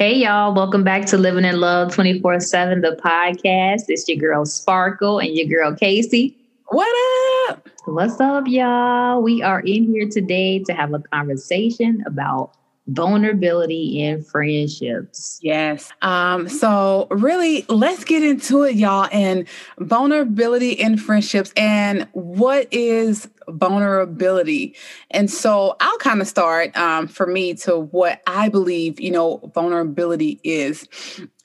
Hey, y'all. Welcome back to Living in Love 24-7, the podcast. It's your girl Sparkle and your girl Casey. What up? What's up, y'all? We are in here today to have a conversation about vulnerability in friendships. Yes. So really, let's get into it, y'all, and vulnerability in friendships and what is vulnerability. And so I'll kind of start for me to what I believe, vulnerability is.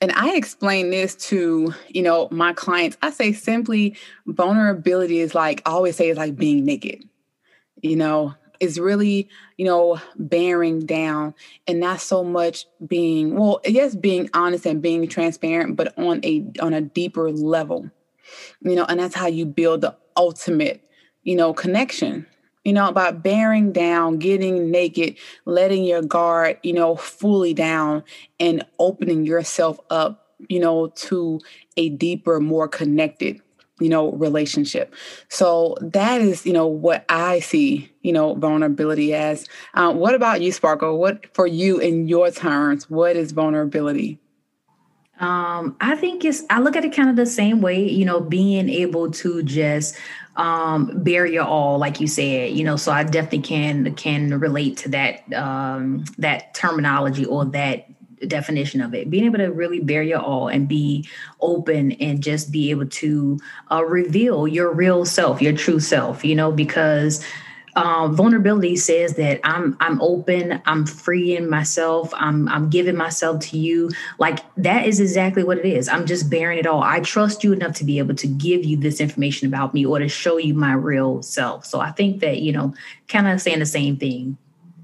And I explain this to, my clients. I say simply vulnerability is like, I always say it's like being naked, is really, bearing down and not so much being honest and being transparent, but on a deeper level, and that's how you build the ultimate, connection, by bearing down, getting naked, letting your guard, fully down and opening yourself up, to a deeper, more connected relationship. So that is, what I see, vulnerability as. What about you, Sparkle? What for you in your terms, what is vulnerability? I look at it kind of the same way, being able to just bear your all, like you said, so I definitely can relate to that, that terminology or that definition of it, being able to really bear your all and be open and just be able to reveal your real self, your true self, because vulnerability says that I'm open, I'm freeing myself, I'm giving myself to you. Like that is exactly what it is. I'm just bearing it all. I trust you enough to be able to give you this information about me or to show you my real self. So I think that, kind of saying the same thing.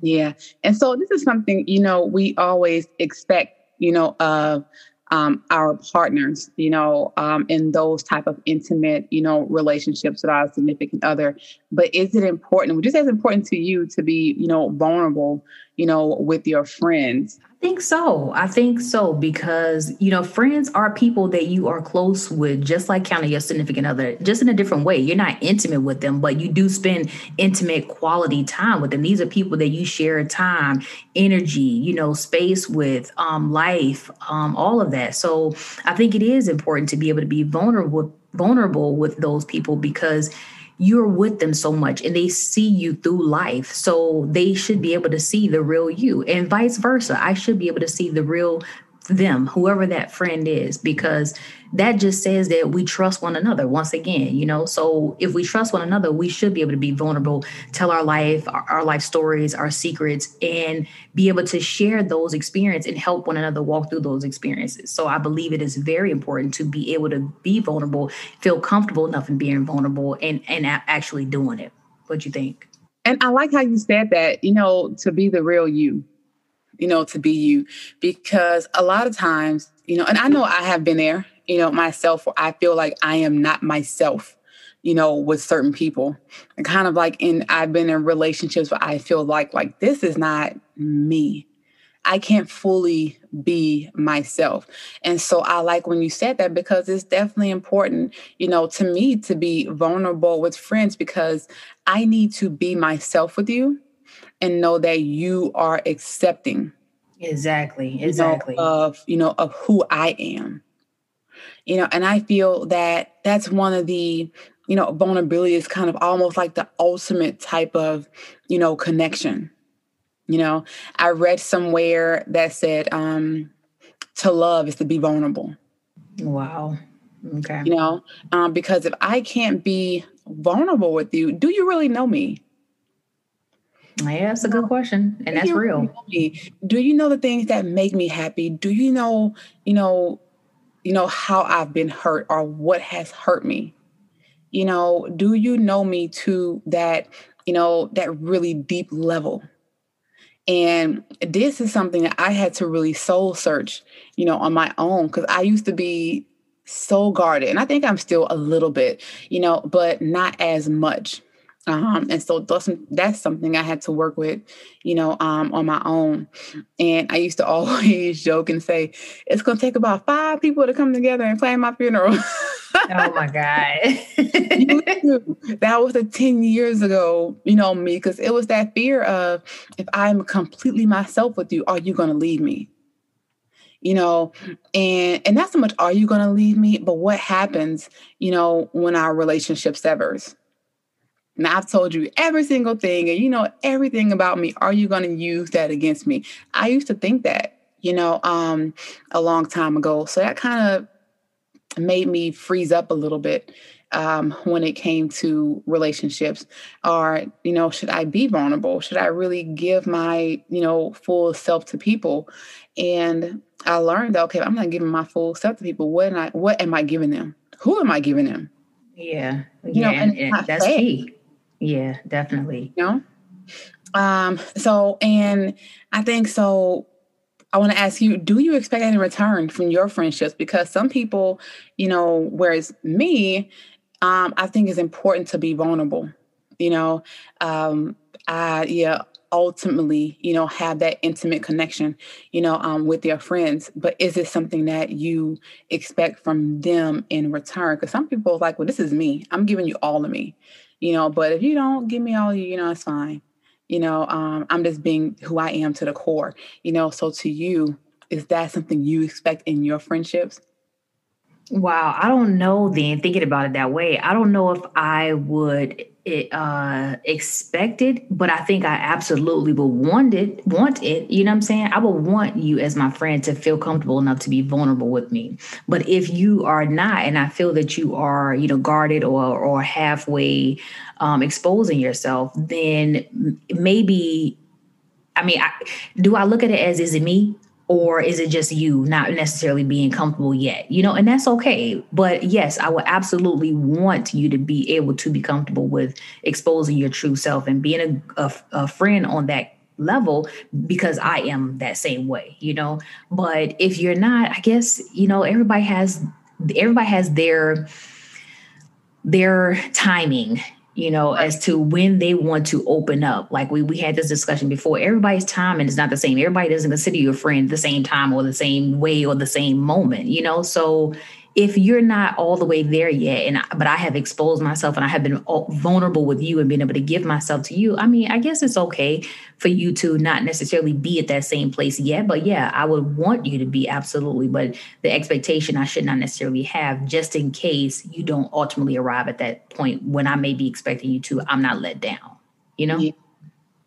Yeah. And so this is something, we always expect, of our partners, in those type of intimate, relationships with our significant other. But is it important, just as important to you to be, vulnerable, with your friends? I think so because, friends are people that you are close with, just like kind of your significant other, just in a different way. You're not intimate with them, but you do spend intimate quality time with them. These are people that you share time, energy, space with, life, all of that. So I think it is important to be able to be vulnerable with those people because you're with them so much and they see you through life. So they should be able to see the real you and vice versa. I should be able to see the real them, whoever that friend is, because that just says that we trust one another once again, so if we trust one another, we should be able to be vulnerable, tell our life stories, our secrets, and be able to share those experiences and help one another walk through those experiences. So I believe it is very important to be able to be vulnerable, feel comfortable enough in being vulnerable and actually doing it. What do you think? And I like how you said that, to be the real you. To be you, because a lot of times, and I know I have been there, myself, where I feel like I am not myself, with certain people, and kind of like I've been in relationships where I feel like this is not me. I can't fully be myself. And so I like when you said that, because it's definitely important, to me to be vulnerable with friends, because I need to be myself with you. And know that you are accepting. Exactly. Of who I am. And I feel that that's one of the, vulnerability is kind of almost like the ultimate type of, connection. I read somewhere that said, to love is to be vulnerable. Wow. Okay. Because if I can't be vulnerable with you, do you really know me? Yeah, that's a good question. And that's real. Do you know the things that make me happy? Do you know, how I've been hurt or what has hurt me? Do you know me to that, that really deep level? And this is something that I had to really soul search, on my own, because I used to be so guarded. And I think I'm still a little bit, but not as much. And so that's something I had to work with, on my own. And I used to always joke and say, it's going to take about 5 people to come together and plan my funeral. Oh my God. That was 10 years ago, me, because it was that fear of, if I'm completely myself with you, are you going to leave me? you know, and not so much, are you going to leave me? But what happens, you know, when our relationship severs? Now, I've told you every single thing and you know everything about me. Are you going to use that against me? I used to think that, you know, a long time ago. So that kind of made me freeze up a little bit when it came to relationships. Or, you know, should I be vulnerable? Should I really give my, you know, full self to people? And I learned that, okay, I'm not giving my full self to people. What am I giving them? Who am I giving them? Yeah. You know, and that's key. Yeah, definitely. You know? I want to ask you, do you expect any return from your friendships? Because some people, you know, whereas me, I think it's important to be vulnerable. You know, ultimately, you know, have that intimate connection, you know, with their friends. But is it something that you expect from them in return? Because some people are like, well, this is me. I'm giving you all of me, you know, but if you don't give me all of you, you know, it's fine. You know, I'm just being who I am to the core, you know. So to you, is that something you expect in your friendships? Wow. I don't know then, thinking about it that way. I don't know if I would expect it, but I think I absolutely would want it. You know what I'm saying? I would want you as my friend to feel comfortable enough to be vulnerable with me. But if you are not, and I feel that you are, you know, guarded or halfway exposing yourself, then maybe, I mean, do I look at it as, is it me? Or is it just you not necessarily being comfortable yet? You know, and that's okay. But yes, I would absolutely want you to be able to be comfortable with exposing your true self and being a friend on that level, because I am that same way, you know. But if you're not, I guess, you know, everybody has their timing, you know, as to when they want to open up. Like we had this discussion before, everybody's timing is not the same. Everybody doesn't consider you a friend the same time or the same way or the same moment, you know? So if you're not all the way there yet, but I have exposed myself and I have been vulnerable with you and been able to give myself to you, I mean, I guess it's okay for you to not necessarily be at that same place yet. But yeah, I would want you to be, absolutely. But the expectation I should not necessarily have, just in case you don't ultimately arrive at that point when I may be expecting you to, I'm not let down, you know? Yeah,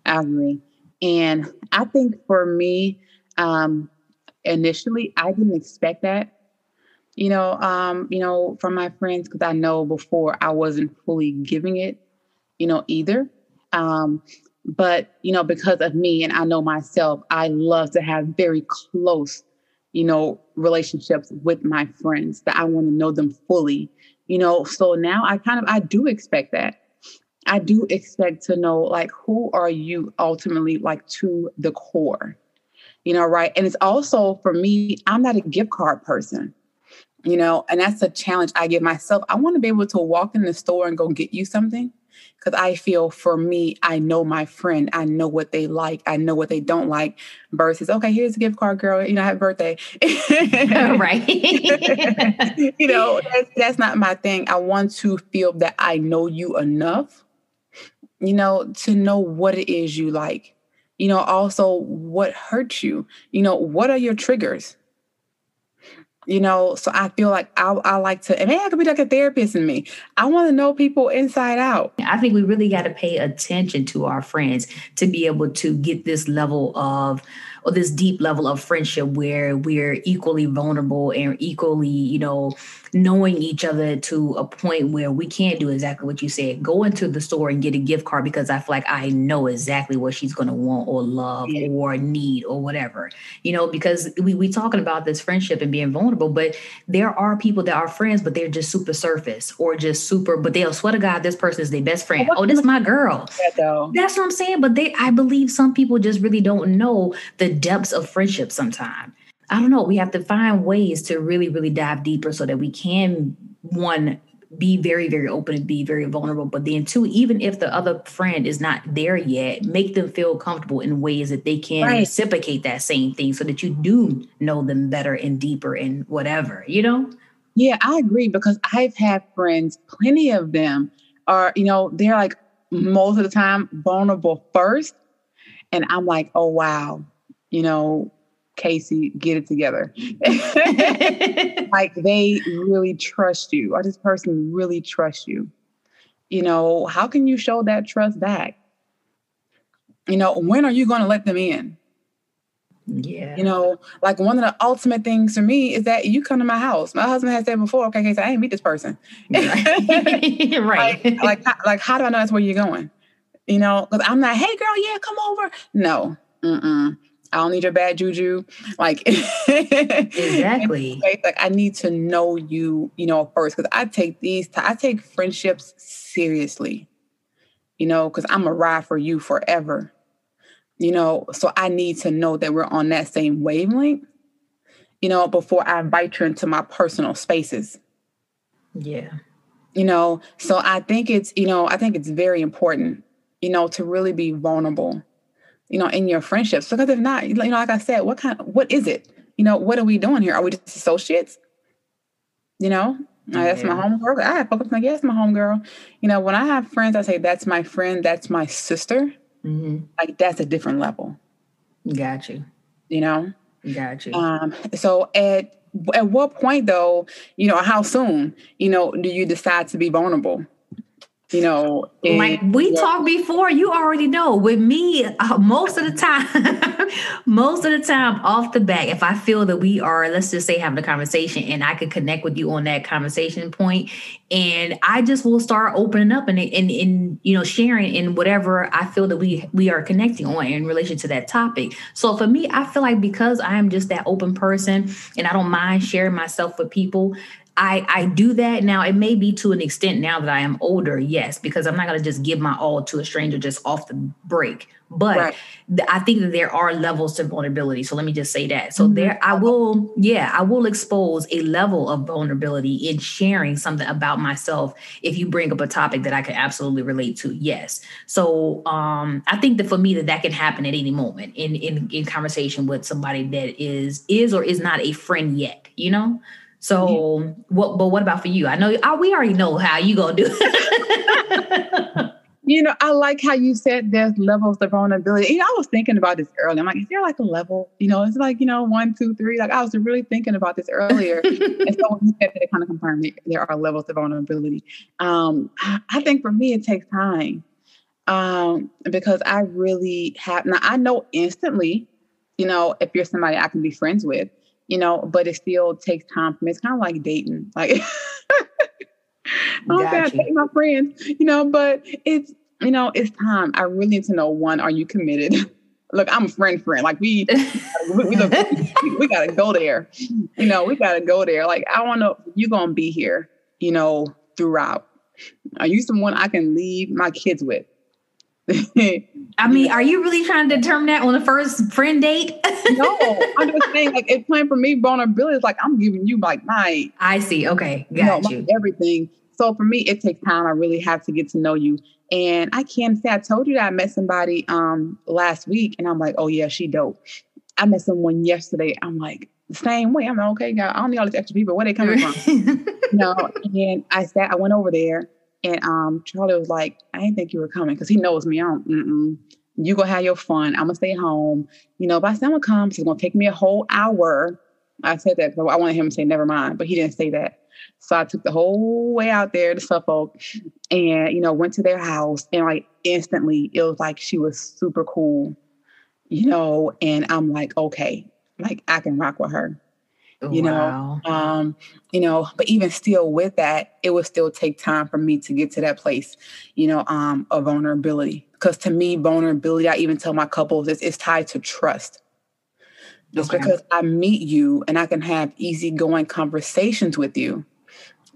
I agree. And I think for me, initially, I didn't expect that. You know, from my friends, because I know before I wasn't fully giving it, you know, either. But, you know, because of me and I know myself, I love to have very close, you know, relationships with my friends, that I want to know them fully, you know. So now I do expect that. I do expect to know, like, who are you ultimately, like, to the core, you know, right? And it's also, for me, I'm not a gift card person. You know, and that's a challenge I give myself. I want to be able to walk in the store and go get you something, because I feel, for me, I know my friend. I know what they like. I know what they don't like, versus, okay, here's a gift card, girl. You know, happy birthday. Right. You know, that's not my thing. I want to feel that I know you enough, you know, to know what it is you like. You know, also what hurts you. You know, what are your triggers? You know, so I feel like I like to, and maybe I could be like a therapist in me. I want to know people inside out. I think we really got to pay attention to our friends to be able to get this level of, or this deep level of friendship where we're equally vulnerable and equally, you know, knowing each other to a point where we can't do exactly what you said. Go into the store and get a gift card, because I feel like I know exactly what she's going to want or love or need or whatever, you know, because we talking about this friendship and being vulnerable, but there are people that are friends, but they're just super surface or just super, but they'll swear to God, this person is their best friend. Oh, this is my girl. That's what I'm saying. But I believe some people just really don't know the depths of friendship sometimes. I don't know. We have to find ways to really, really dive deeper so that we can, one, be very, very open and be very vulnerable. But then two, even if the other friend is not there yet, make them feel comfortable in ways that they can reciprocate that same thing, so that you do know them better and deeper and whatever, you know? Yeah, I agree, because I've had friends, plenty of them are, you know, they're like most of the time vulnerable first. And I'm like, oh, wow, you know, Casey, get it together. Like, they really trust you, or this person really trusts you. You know, how can you show that trust back? You know, when are you going to let them in? Yeah. You know, like, one of the ultimate things for me is that you come to my house. My husband has said before, okay, Casey, I ain't meet this person. Right. Right. Like, how do I know that's where you're going? You know, because I'm like, hey, girl, yeah, come over. No. Mm-mm. I don't need your bad juju. Like, exactly. Like, I need to know you, you know, first, because I take friendships seriously, you know, because I'm a ride for you forever, you know, so I need to know that we're on that same wavelength, you know, before I invite you into my personal spaces. Yeah. You know, so I think it's very important, you know, to really be vulnerable, you know, in your friendships, because if not, you know, like I said, what is it? You know, what are we doing here? Are we just associates? You know, mm-hmm. That's my homegirl. I focus on, yeah, that's my homegirl. You know, when I have friends, I say, that's my friend. That's my sister. Mm-hmm. Like, that's a different level. Got you. You know? Got you. So at what point though, you know, how soon, you know, do you decide to be vulnerable? You know, like we talked before, you already know with me, most of the time off the bat, if I feel that we are, let's just say, having a conversation and I could connect with you on that conversation point, and I just will start opening up and you know, sharing in whatever I feel that we are connecting on in relation to that topic. So for me, I feel like because I am just that open person and I don't mind sharing myself with people, I do that now. It may be to an extent now that I am older, yes, because I'm not going to just give my all to a stranger just off the break. But right. I think that there are levels to vulnerability. So let me just say that. So mm-hmm. I will expose a level of vulnerability in sharing something about myself. If you bring up a topic that I can absolutely relate to. Yes. So I think that for me that can happen at any moment in conversation with somebody that is or is not a friend yet, you know? So what about for you? I know we already know how you gonna do it. You know, I like how you said there's levels of vulnerability. You know, I was thinking about this earlier. I'm like, is there like a level? You know, it's like, you know, 1, 2, 3. Like, I was really thinking about this earlier. And so when you said that, it kind of confirmed there are levels of vulnerability. I think for me, it takes time. Because I really have, now I know instantly, you know, if you're somebody I can be friends with, you know, but it still takes time for me. It's kind of like dating. Like, oh, God, date my friends, you know, but it's, you know, it's time. I really need to know, one, are you committed? Look, I'm a friend. Like, we got to go there. You know, we got to go there. Like, I want to, you're going to be here, you know, throughout. Are you someone I can leave my kids with? I mean, are you really trying to determine that on the first friend date? No, I'm just saying, like, it's playing for me. Vulnerability is like, I'm giving you like my, I see. Okay. Got you. Everything. So for me, it takes time. I really have to get to know you. And I can't say, I told you that I met somebody last week and I'm like, oh yeah, she dope. I met someone yesterday. I'm like, the same way. I'm like, okay, God, I don't need all these extra people. Where they coming from? No. And I went over there. And Charlie was like, I didn't think you were coming, because he knows me. You gonna have your fun. I'm gonna stay home. You know, by the time I come, it's gonna take me a whole hour. I said that because I wanted him to say never mind, but he didn't say that. So I took the whole way out there to Suffolk, and you know, went to their house, and like instantly, it was like she was super cool, you know. And I'm like, okay, like I can rock with her. You know, wow. You know, but even still with that, it would still take time for me to get to that place, you know, of vulnerability. Because to me, vulnerability, I even tell my couples, it's tied to trust. Just because I meet you and I can have easygoing conversations with you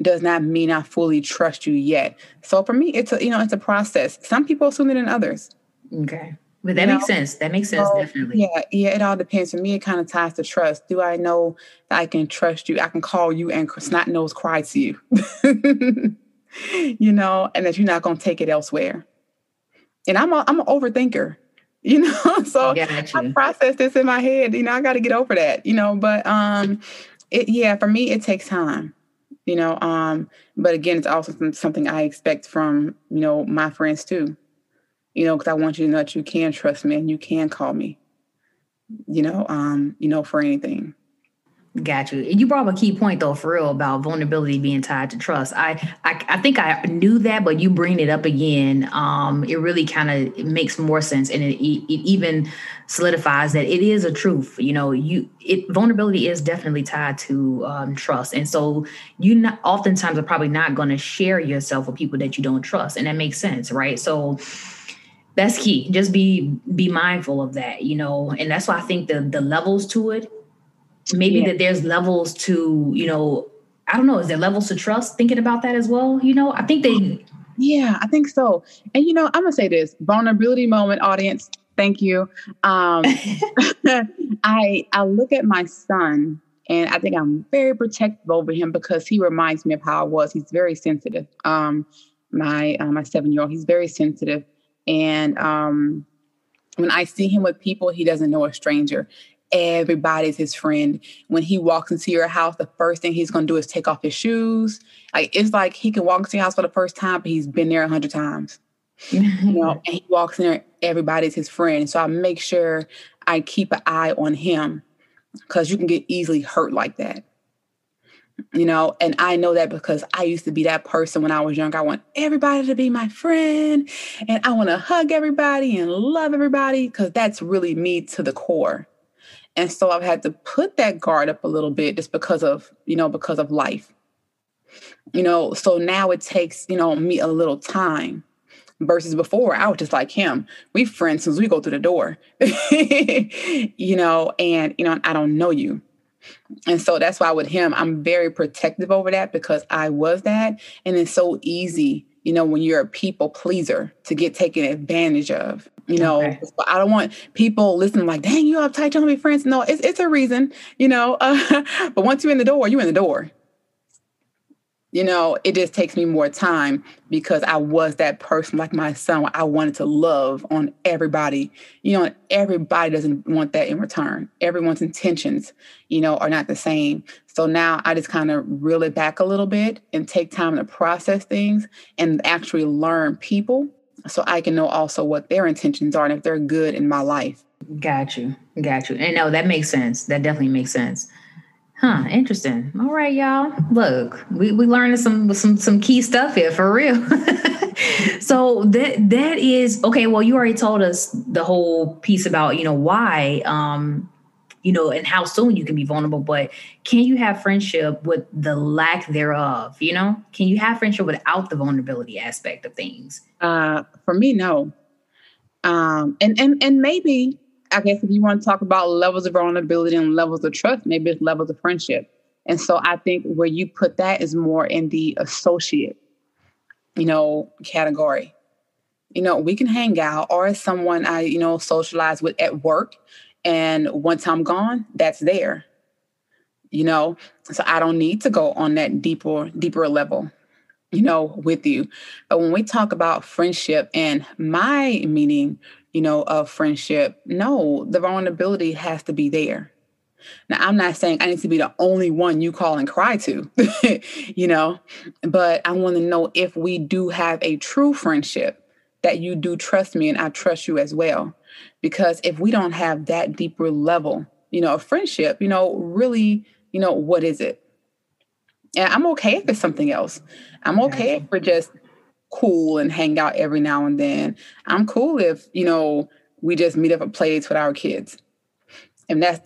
does not mean I fully trust you yet. So for me, it's a, you know, it's a process. Some people sooner than others. Okay. But that makes sense. That makes sense, definitely. Yeah, it all depends. For me, it kind of ties to trust. Do I know that I can trust you? I can call you and snot nose cry to you, you know, and that you're not going to take it elsewhere. And I'm an overthinker, you know, so I process this in my head. You know, I got to get over that, you know, but for me, it takes time. You know, but again, it's also something I expect from, you know, my friends too. You know, because I want you to know that you can trust me and you can call me. for anything. Got you. And you brought up a key point, though, for real, about vulnerability being tied to trust. I think I knew that, but you bring it up again. It really kind of makes more sense. And it even solidifies that it is a truth. Vulnerability is definitely tied to trust. And so oftentimes are probably not going to share yourself with people that you don't trust. And that makes sense. Right. So that's key. Just be mindful of that, and that's why I think the levels to it. Maybe that there's levels to, I don't know, is there levels to trust, thinking about that as well? I think they. Yeah, I think so. And, I'm going to say this vulnerability moment, audience. Thank you. I look at my son and I think I'm very protective over him because he reminds me of how I was. He's very sensitive. My 7-year-old, he's very sensitive. And when I see him with people, he doesn't know a stranger. Everybody's his friend. When he walks into your house, the first thing he's going to do is take off his shoes. Like, it's like he can walk into your house for the first time, but he's been there 100 times, and he walks in there, everybody's his friend. So I make sure I keep an eye on him because you can get easily hurt like that, and I know that because I used to be that person when I was younger. I want everybody to be my friend and I want to hug everybody and love everybody because that's really me to the core. And so I've had to put that guard up a little bit just because of life. So now it takes, me a little time versus before I was just like him. We friends since we go through the door, and I don't know you. And so that's why with him, I'm very protective over that because I was that. And it's so easy, when you're a people pleaser to get taken advantage of. Okay. I don't want people listening like, dang, you uptight, you don't be friends. No, it's a reason, but once you're in the door, you're in the door. It just takes me more time because I was that person like my son. I wanted to love on everybody, and everybody doesn't want that in return. Everyone's intentions, are not the same. So now I just kind of reel it back a little bit and take time to process things and actually learn people. So I can know also what their intentions are and if they're good in my life. Got you. And no, that makes sense. That definitely makes sense. Huh. Interesting. All right, y'all. Look, we learned some key stuff here for real. So that is okay. Well, you already told us the whole piece about, why, and how soon you can be vulnerable, but can you have friendship with the lack thereof? Can you have friendship without the vulnerability aspect of things? For me, no. And maybe, I guess if you want to talk about levels of vulnerability and levels of trust, maybe it's levels of friendship. And so I think where you put that is more in the associate, category. We can hang out or someone I, socialize with at work. And once I'm gone, that's there, so I don't need to go on that deeper level, with you. But when we talk about friendship and my meaning, of friendship, no, the vulnerability has to be there. Now, I'm not saying I need to be the only one you call and cry to, but I want to know if we do have a true friendship that you do trust me and I trust you as well. Because if we don't have that deeper level, of friendship, really, what is it? And I'm okay if it's something else. I'm okay if we're just cool and hang out every now and then. I'm cool if, we just meet up at playdates with our kids. And that's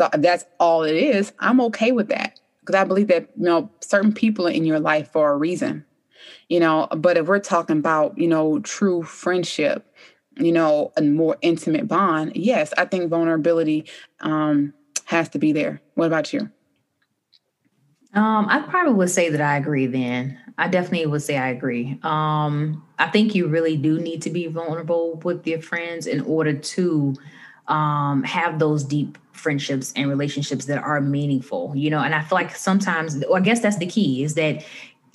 all it is. I'm okay with that. Because I believe that, certain people are in your life for a reason, But if we're talking about, true friendship, a more intimate bond. Yes, I think vulnerability has to be there. What about you? I probably would say that I agree then. I definitely would say I agree. I think you really do need to be vulnerable with your friends in order to have those deep friendships and relationships that are meaningful, and I feel like sometimes, or I guess that's the key, is that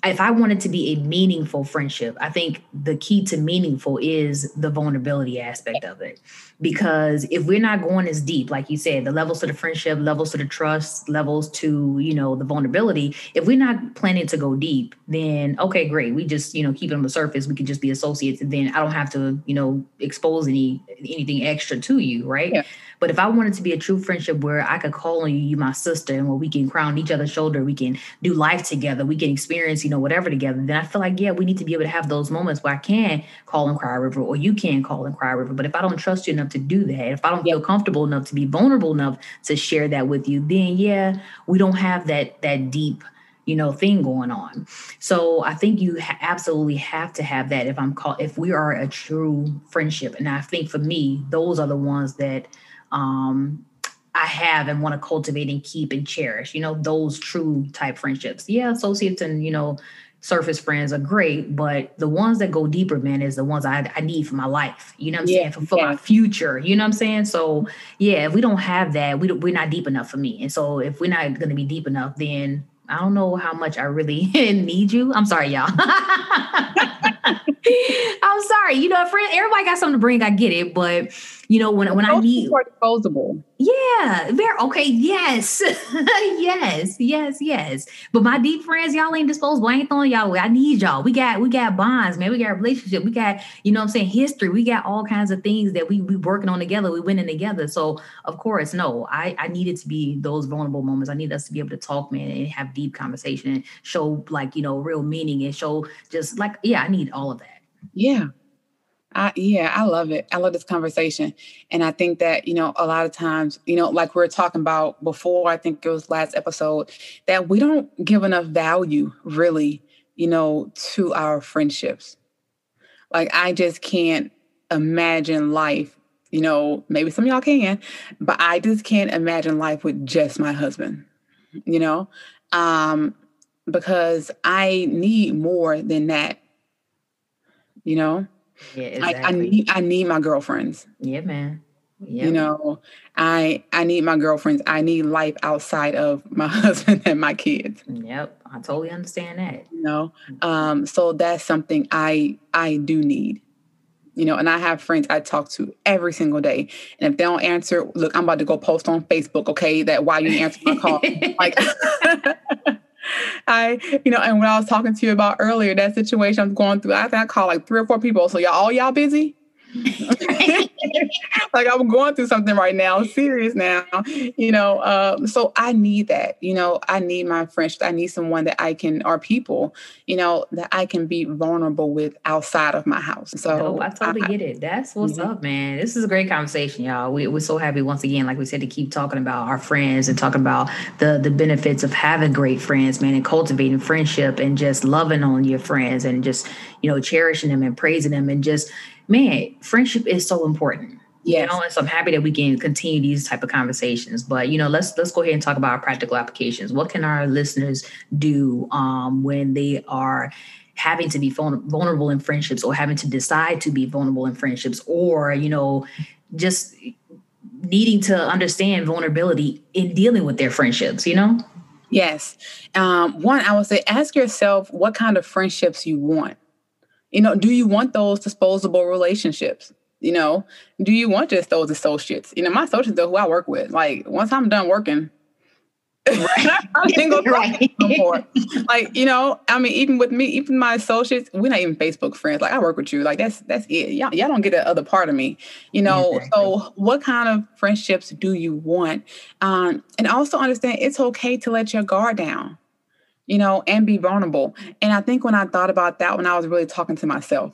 if I wanted to be a meaningful friendship, I think the key to meaningful is the vulnerability aspect of it. Because if we're not going as deep, like you said, the levels to the friendship, levels to the trust, levels to, the vulnerability, if we're not planning to go deep, then, okay, great. We just, keep it on the surface. We can just be associates. And then I don't have to, expose anything extra to you. Right. Yeah. But if I wanted to be a true friendship where I could call on you, you my sister, and where we can crown each other's shoulder, we can do life together, we can experience, you know, whatever together, then I feel like, yeah, we need to be able to have those moments where I can call and cry river, or you can call and cry river. But if I don't trust you enough to do that, if I don't feel comfortable enough to be vulnerable enough to share that with you, then yeah, we don't have that deep, you know, thing going on. So I think you absolutely have to have that if we are a true friendship. And I think for me, those are the ones that I have and want to cultivate and keep and cherish, you know, those true type friendships. Yeah, associates and, you know, surface friends are great, but the ones that go deeper, man, is the ones I need for my life, you know what I'm saying? For my future, you know what I'm saying? So yeah, if we don't have that, we're not deep enough for me. And so if we're not going to be deep enough, then I don't know how much I really need you. I'm sorry, y'all. I'm sorry. You know, friend, everybody got something to bring. I get it. But, you know, when I need... Most disposable. Yeah. Very, okay. Yes. Yes. But my deep friends, y'all ain't disposable. I ain't throwing y'all away. I need y'all. We got bonds, man. We got a relationship. We got, you know what I'm saying, history. We got all kinds of things that we working on together. We winning together. So, of course, no, I need it to be those vulnerable moments. I need us to be able to talk, man, and have deep conversation and show, like, you know, real meaning and show just like, yeah, I need all of that. Yeah. I love it. I love this conversation. And I think that, you know, a lot of times, you know, like we were talking about before, I think it was last episode, that we don't give enough value really, you know, to our friendships. Like, I just can't imagine life, you know, maybe some of y'all can, but I just can't imagine life with just my husband, you know, because I need more than that, you know. Yeah, exactly. I need my girlfriends. Yeah, man. Yeah. You know, I need my girlfriends. I need life outside of my husband and my kids. Yep. I totally understand that. You know, so that's something I do need, you know, and I have friends I talk to every single day. And if they don't answer, look, I'm about to go post on Facebook. Okay. That why you didn't answer my call. Like, you know, and when I was talking to you about earlier, that situation I'm going through, I think I called like 3 or 4 people. So y'all busy? Like, I'm going through something right now. I'm serious now, you know. So I need that, you know, I need my friendship. I need someone that I can, or people, you know, that I can be vulnerable with outside of my house. So I totally get it. That's what's up, man. This is a great conversation, y'all. We're so happy once again, like we said, to keep talking about our friends and talking about the benefits of having great friends, man, and cultivating friendship and just loving on your friends and just, you know, cherishing them and praising them and just, man, friendship is so important. Yes. You know, and so I'm happy that we can continue these type of conversations. But, you know, let's go ahead and talk about our practical applications. What can our listeners do when they are having to be vulnerable in friendships, or having to decide to be vulnerable in friendships, or, you know, just needing to understand vulnerability in dealing with their friendships, you know? Yes. One, I would say, ask yourself what kind of friendships you want. You know, do you want those disposable relationships? You know, do you want just those associates? You know, my associates are who I work with. Like, once I'm done working, I'm single. Like, you know, I mean, even with me, even my associates, we're not even Facebook friends. Like, I work with you. Like, that's it. Y'all don't get the other part of me. You know, exactly. So what kind of friendships do you want? And also understand it's okay to let your guard down, you know, and be vulnerable. And I think when I thought about that, when I was really talking to myself,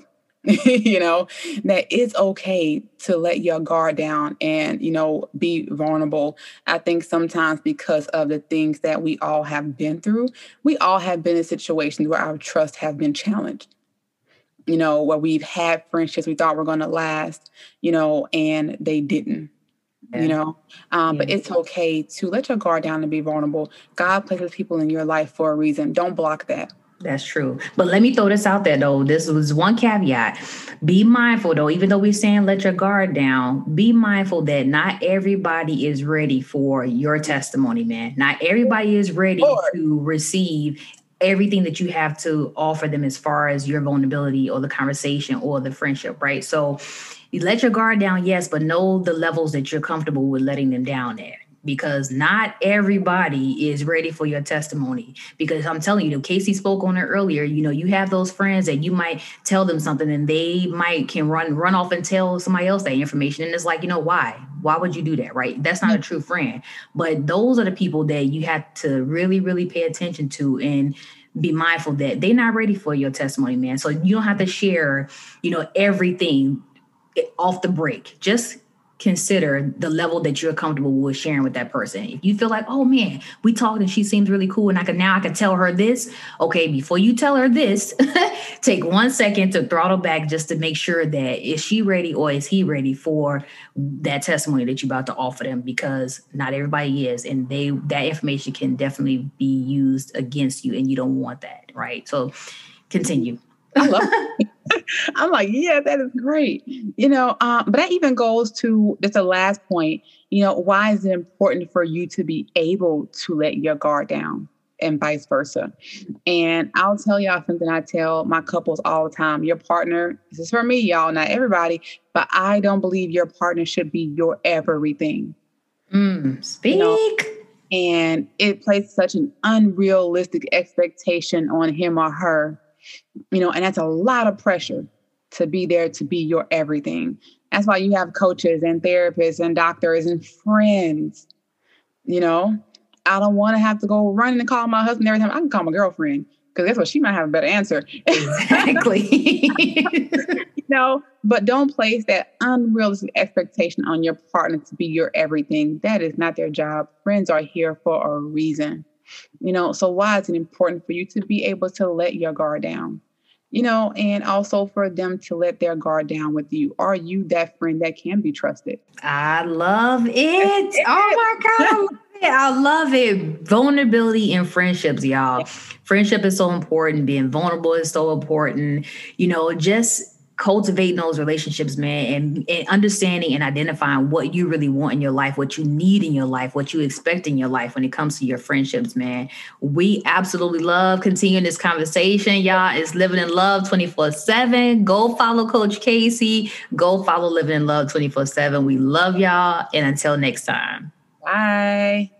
you know, that it's okay to let your guard down and, you know, be vulnerable. I think sometimes because of the things that we all have been through, we all have been in situations where our trust have been challenged, you know, where we've had friendships we thought were going to last, you know, and they didn't. You know, but it's okay to let your guard down and be vulnerable. God places people in your life for a reason. Don't block that. That's true. But let me throw this out there, though. This was one caveat. Be mindful, though, even though we're saying let your guard down, be mindful that not everybody is ready for your testimony, man. Not everybody is ready to receive everything that you have to offer them as far as your vulnerability or the conversation or the friendship, right? So you let your guard down, yes, but know the levels that you're comfortable with letting them down at. because not everybody is ready for your testimony. Because I'm telling you, Casey spoke on it earlier, you know, you have those friends that you might tell them something and they might can run off and tell somebody else that information. And it's like, you know, why would you do that? Right. That's not a true friend. But those are the people that you have to really, really pay attention to and be mindful that they're not ready for your testimony, man. So you don't have to share, you know, everything off the break. Just consider the level that you're comfortable with sharing with that person. If you feel like, oh man, we talked and she seems really cool and I can tell her this. Okay, before you tell her this, take 1 second to throttle back just to make sure that is she ready or is he ready for that testimony that you're about to offer them, because not everybody is, and that information can definitely be used against you and you don't want that, right? So continue. I love it. I'm like, yeah, that is great. You know, but that even goes to, that's the last point, you know, why is it important for you to be able to let your guard down and vice versa? And I'll tell y'all something I tell my couples all the time. Your partner, this is for me, y'all, not everybody, but I don't believe your partner should be your everything. Speak. You know? And it places such an unrealistic expectation on him or her. You know, and that's a lot of pressure to be there, to be your everything. That's why you have coaches and therapists and doctors and friends. You know, I don't want to have to go running and call my husband every time. I can call my girlfriend, because guess what? She might have a better answer. Exactly. You know, but don't place that unrealistic expectation on your partner to be your everything. That is not their job. Friends are here for a reason. You know, so why is it important for you to be able to let your guard down, you know, and also for them to let their guard down with you? Are you that friend that can be trusted? I love it. Oh, my God. I love it. Vulnerability in friendships, y'all. Friendship is so important. Being vulnerable is so important. You know, just cultivating those relationships, man, and understanding and identifying what you really want in your life, what you need in your life, what you expect in your life when it comes to your friendships, man. We absolutely love continuing this conversation, y'all. It's Living in Love 24/7. Go follow Coach Casey. Go follow Living in Love 24/7. We love y'all. And until next time. Bye.